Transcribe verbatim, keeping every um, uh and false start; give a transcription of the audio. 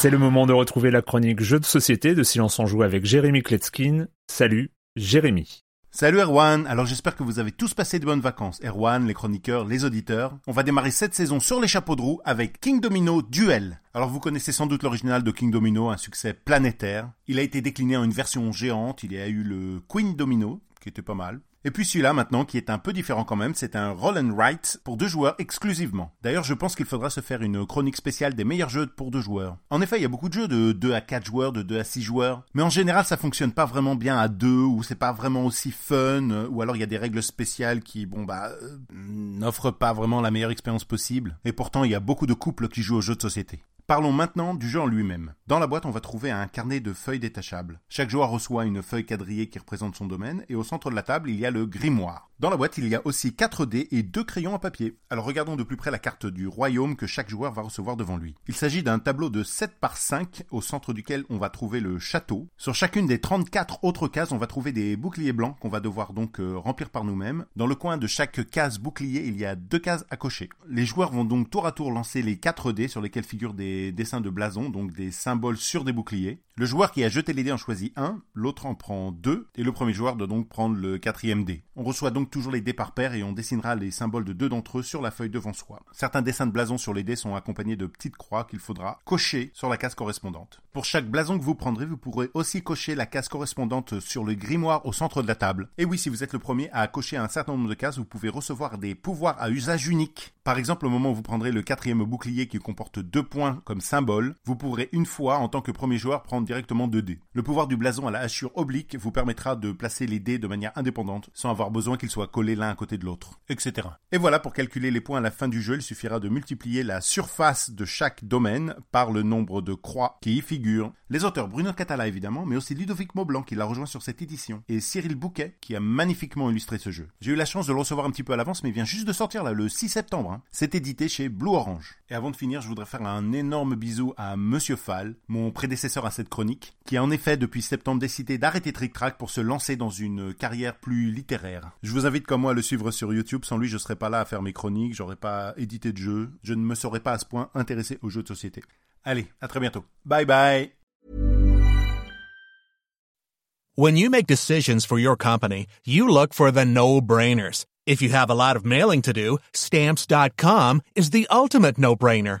C'est le moment de retrouver la chronique Jeux de société de Silence on joue avec Jérémie Kletzkine. Salut Jérémie. Salut Erwan, alors j'espère que vous avez tous passé de bonnes vacances. Erwan, les chroniqueurs, les auditeurs. On va démarrer cette saison sur les chapeaux de roue avec King Domino Duel. Alors vous connaissez sans doute l'original de King Domino, un succès planétaire. Il a été décliné en une version géante, il y a eu le Queen Domino, qui était pas mal. Et puis celui-là maintenant, qui est un peu différent quand même, c'est un roll and write pour deux joueurs exclusivement. D'ailleurs, je pense qu'il faudra se faire une chronique spéciale des meilleurs jeux pour deux joueurs. En effet, il y a beaucoup de jeux de deux à quatre joueurs, de deux à six joueurs, mais en général, ça fonctionne pas vraiment bien à deux, ou c'est pas vraiment aussi fun, ou alors il y a des règles spéciales qui, bon bah, euh, n'offrent pas vraiment la meilleure expérience possible. Et pourtant, il y a beaucoup de couples qui jouent aux jeux de société. Parlons maintenant du jeu en lui-même. Dans la boîte, on va trouver un carnet de feuilles détachables. Chaque joueur reçoit une feuille quadrillée qui représente son domaine, et au centre de la table, il y a le grimoire. Dans la boîte, il y a aussi quatre dés et deux crayons à papier. Alors regardons de plus près la carte du royaume que chaque joueur va recevoir devant lui. Il s'agit d'un tableau de sept par cinq, au centre duquel on va trouver le château. Sur chacune des trente-quatre autres cases, on va trouver des boucliers blancs qu'on va devoir donc remplir par nous-mêmes. Dans le coin de chaque case bouclier, il y a deux cases à cocher. Les joueurs vont donc tour à tour lancer les quatre dés sur lesquels figurent des Des dessins de blason, donc des symboles sur des boucliers. Le joueur qui a jeté les dés en choisit un, l'autre en prend deux, et le premier joueur doit donc prendre le quatrième dé. On reçoit donc toujours les dés par paire et on dessinera les symboles de deux d'entre eux sur la feuille devant soi. Certains dessins de blason sur les dés sont accompagnés de petites croix qu'il faudra cocher sur la case correspondante. Pour chaque blason que vous prendrez, vous pourrez aussi cocher la case correspondante sur le grimoire au centre de la table. Et oui, si vous êtes le premier à cocher un certain nombre de cases, vous pouvez recevoir des pouvoirs à usage unique. Par exemple, au moment où vous prendrez le quatrième bouclier qui comporte deux points comme symbole, vous pourrez une fois, en tant que premier joueur, prendre directement deux dés. Le pouvoir du blason à la hachure oblique vous permettra de placer les dés de manière indépendante, sans avoir besoin qu'ils soient collés l'un à côté de l'autre, et cetera. Et voilà, pour calculer les points à la fin du jeu, il suffira de multiplier la surface de chaque domaine par le nombre de croix qui y figurent. Les auteurs Bruno Cathala évidemment, mais aussi Ludovic Maublanc qui l'a rejoint sur cette édition, et Cyril Bouquet qui a magnifiquement illustré ce jeu. J'ai eu la chance de le recevoir un petit peu à l'avance, mais il vient juste de sortir là, le six septembre. Hein. C'est édité chez Blue Orange. Et avant de finir, je voudrais faire un énorme bisou à Monsieur Fall, mon prédécesseur à cette chronique, qui a en effet depuis septembre décidé d'arrêter Trictrac pour se lancer dans une carrière plus littéraire. Je vous invite comme moi à le suivre sur YouTube, sans lui je serais pas là à faire mes chroniques, j'aurais pas édité de jeux, je ne me serais pas à ce point intéressé aux jeux de société. Allez, à très bientôt. Bye bye. When you make decisions for your company, you look for the no-brainers. If you have a lot of mailing to do, stamps dot com is the ultimate no-brainer.